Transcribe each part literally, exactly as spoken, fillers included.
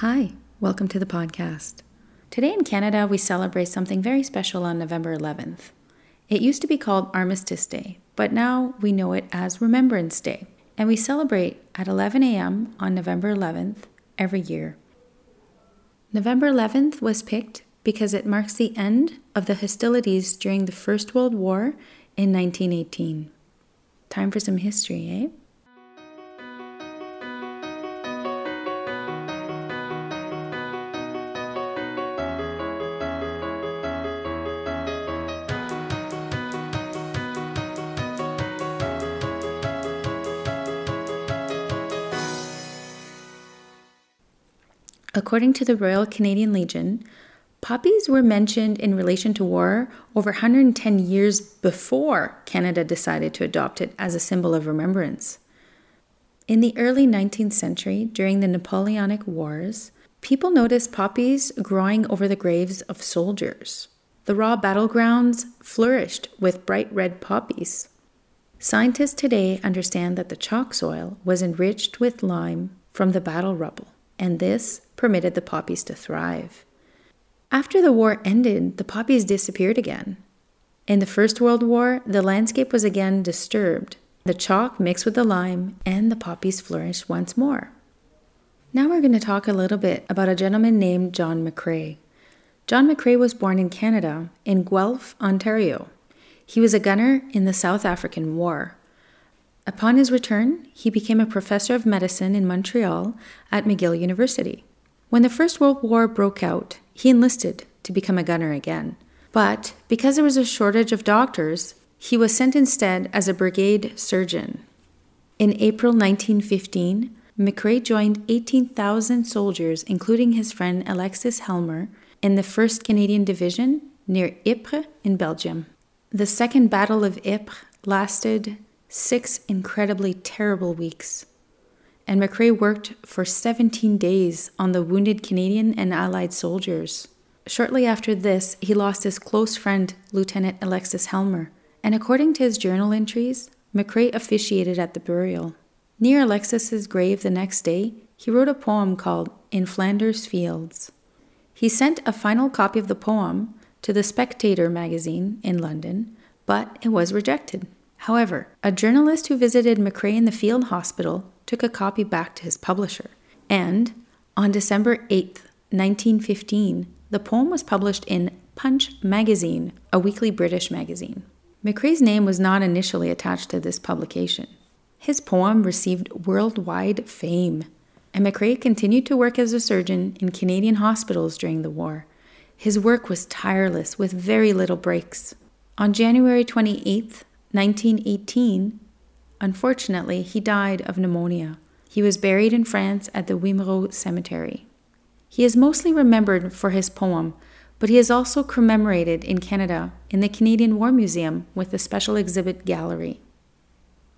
Hi, welcome to the podcast. Today in Canada, we celebrate something very special on November eleventh. It used to be called Armistice Day, but now we know it as Remembrance Day, and we celebrate at eleven a.m. on November eleventh every year. November eleventh was picked because it marks the end of the hostilities during the First World War in nineteen eighteen. Time for some history, eh? According to the Royal Canadian Legion, poppies were mentioned in relation to war over one hundred ten years before Canada decided to adopt it as a symbol of remembrance. In the early nineteenth century, during the Napoleonic Wars, people noticed poppies growing over the graves of soldiers. The raw battlegrounds flourished with bright red poppies. Scientists today understand that the chalk soil was enriched with lime from the battle rubble, and this permitted the poppies to thrive. After the war ended, the poppies disappeared again. In the First World War, the landscape was again disturbed. The chalk mixed with the lime, and the poppies flourished once more. Now we're going to talk a little bit about a gentleman named John McCrae. John McCrae was born in Canada, in Guelph, Ontario. He was a gunner in the South African War. Upon his return, he became a professor of medicine in Montreal at McGill University. When the First World War broke out, he enlisted to become a gunner again. But because there was a shortage of doctors, he was sent instead as a brigade surgeon. In April nineteen fifteen, McCrae joined eighteen thousand soldiers, including his friend Alexis Helmer, in the first Canadian Division near Ypres in Belgium. The Second Battle of Ypres lasted six incredibly terrible weeks, and McCrae worked for seventeen days on the wounded Canadian and Allied soldiers. Shortly after this, he lost his close friend, Lieutenant Alexis Helmer, and according to his journal entries, McCrae officiated at the burial. Near Alexis's grave the next day, he wrote a poem called In Flanders Fields. He sent a final copy of the poem to the Spectator magazine in London, but it was rejected. However, a journalist who visited McCrae in the field hospital took a copy back to his publisher, and on December eighth, nineteen fifteen, the poem was published in Punch magazine, a weekly British magazine. McCrae's name was not initially attached to this publication. His poem received worldwide fame, and McCrae continued to work as a surgeon in Canadian hospitals during the war. His work was tireless, with very little breaks. On January twenty-eighth, nineteen eighteen, unfortunately, he died of pneumonia. He was buried in France at the Wimereux Cemetery. He is mostly remembered for his poem, but he is also commemorated in Canada in the Canadian War Museum with a special exhibit gallery.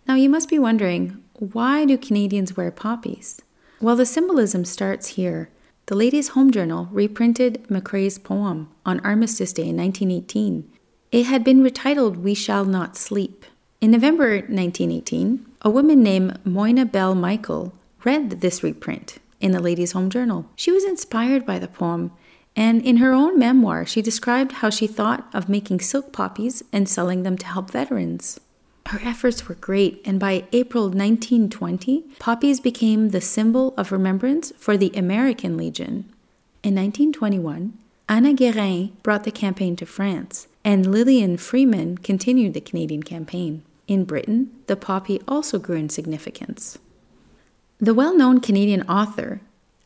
Now you must be wondering, why do Canadians wear poppies? Well, the symbolism starts here. The Ladies' Home Journal reprinted McCrae's poem on Armistice Day in nineteen eighteen. It had been retitled We Shall Not Sleep. In November nineteen eighteen, a woman named Moina Bell Michael read this reprint in the Ladies' Home Journal. She was inspired by the poem, and in her own memoir, she described how she thought of making silk poppies and selling them to help veterans. Her efforts were great, and by April nineteen twenty, poppies became the symbol of remembrance for the American Legion. In nineteen twenty-one, Anna Guérin brought the campaign to France, and Lillian Freeman continued the Canadian campaign. In Britain, the poppy also grew in significance. The well-known Canadian author,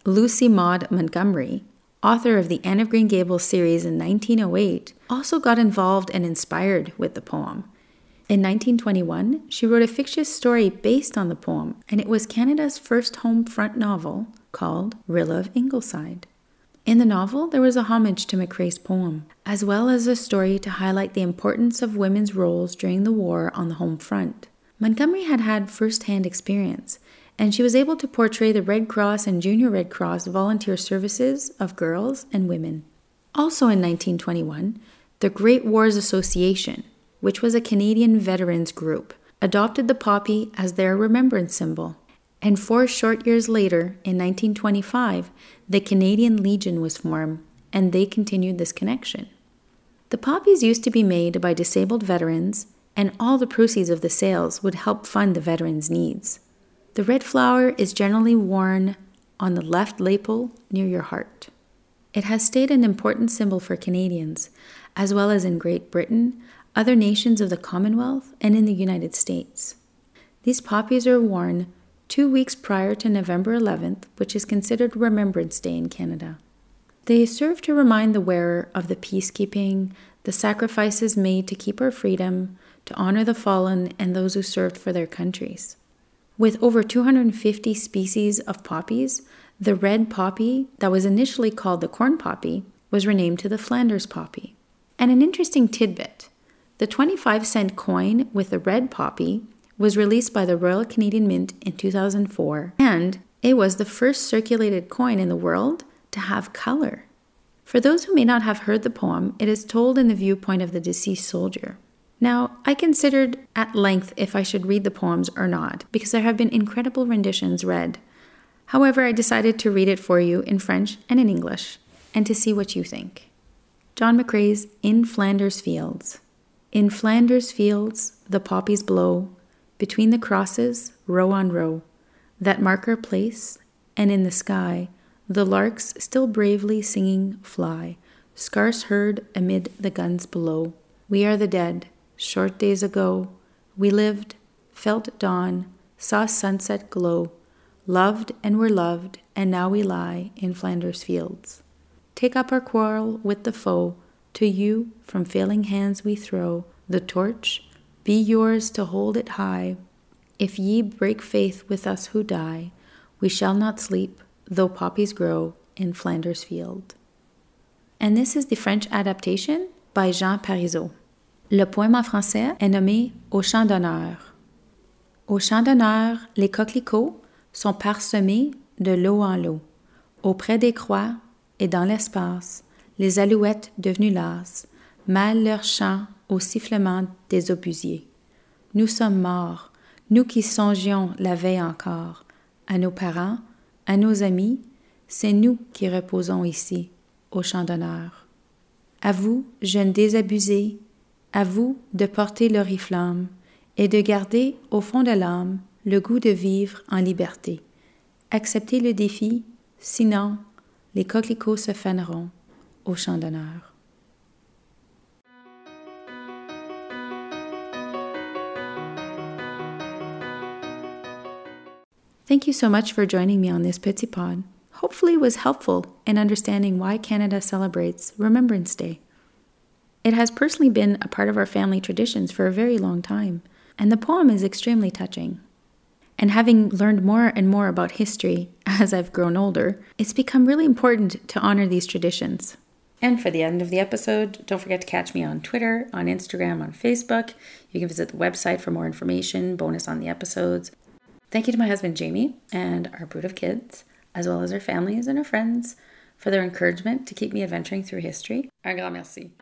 Lucy Maud Montgomery, author of the Anne of Green Gables series in nineteen oh eight, also got involved and inspired with the poem. In nineteen twenty-one, she wrote a fictitious story based on the poem, and it was Canada's first home front novel called Rilla of Ingleside. In the novel, there was a homage to McCrae's poem, as well as a story to highlight the importance of women's roles during the war on the home front. Montgomery had had first-hand experience, and she was able to portray the Red Cross and Junior Red Cross volunteer services of girls and women. Also in nineteen twenty-one, the Great Wars Association, which was a Canadian veterans group, adopted the poppy as their remembrance symbol. And four short years later, in nineteen twenty-five, the Canadian Legion was formed, and they continued this connection. The poppies used to be made by disabled veterans, and all the proceeds of the sales would help fund the veterans' needs. The red flower is generally worn on the left lapel near your heart. It has stayed an important symbol for Canadians, as well as in Great Britain, other nations of the Commonwealth, and in the United States. These poppies are worn two weeks prior to November eleventh, which is considered Remembrance Day in Canada. They serve to remind the wearer of the peacekeeping, the sacrifices made to keep our freedom, to honor the fallen and those who served for their countries. With over two hundred fifty species of poppies, the red poppy, that was initially called the corn poppy, was renamed to the Flanders poppy. And an interesting tidbit, the twenty-five cent coin with the red poppy was released by the Royal Canadian Mint in two thousand four, and it was the first circulated coin in the world to have color. For those who may not have heard the poem, it is told in the viewpoint of the deceased soldier. Now, I considered at length if I should read the poems or not, because there have been incredible renditions read. However, I decided to read it for you in French and in English, and to see what you think. John McCrae's In Flanders Fields. In Flanders fields, the poppies blow, between the crosses, row on row, that mark our place, and in the sky, the larks still bravely singing fly, scarce heard amid the guns below. We are the dead, short days ago, we lived, felt dawn, saw sunset glow, loved and were loved, and now we lie in Flanders fields. Take up our quarrel with the foe, to you from failing hands we throw the torch, be yours to hold it high. If ye break faith with us who die, we shall not sleep, though poppies grow in Flanders field. And this is the French adaptation by Jean Parizeau. Le poème en français est nommé Au champ d'honneur. Au champ d'honneur, les coquelicots sont parsemés de lot en lot. Auprès des croix et dans l'espace, les alouettes devenues lasses, mal leur chant au sifflement des obusiers. Nous sommes morts, nous qui songions la veille encore, à nos parents, à nos amis, c'est nous qui reposons ici, au champ d'honneur. À vous, jeunes désabusés, à vous de porter l'oriflamme et de garder au fond de l'âme le goût de vivre en liberté. Acceptez le défi, sinon les coquelicots se faneront au champ d'honneur. Thank you so much for joining me on this Pitsipod. Hopefully it was helpful in understanding why Canada celebrates Remembrance Day. It has personally been a part of our family traditions for a very long time, and the poem is extremely touching. And having learned more and more about history as I've grown older, it's become really important to honor these traditions. And for the end of the episode, don't forget to catch me on Twitter, on Instagram, on Facebook. You can visit the website for more information, bonus on the episodes. Thank you to my husband, Jamie, and our brood of kids, as well as our families and our friends, for their encouragement to keep me adventuring through history. Un grand merci.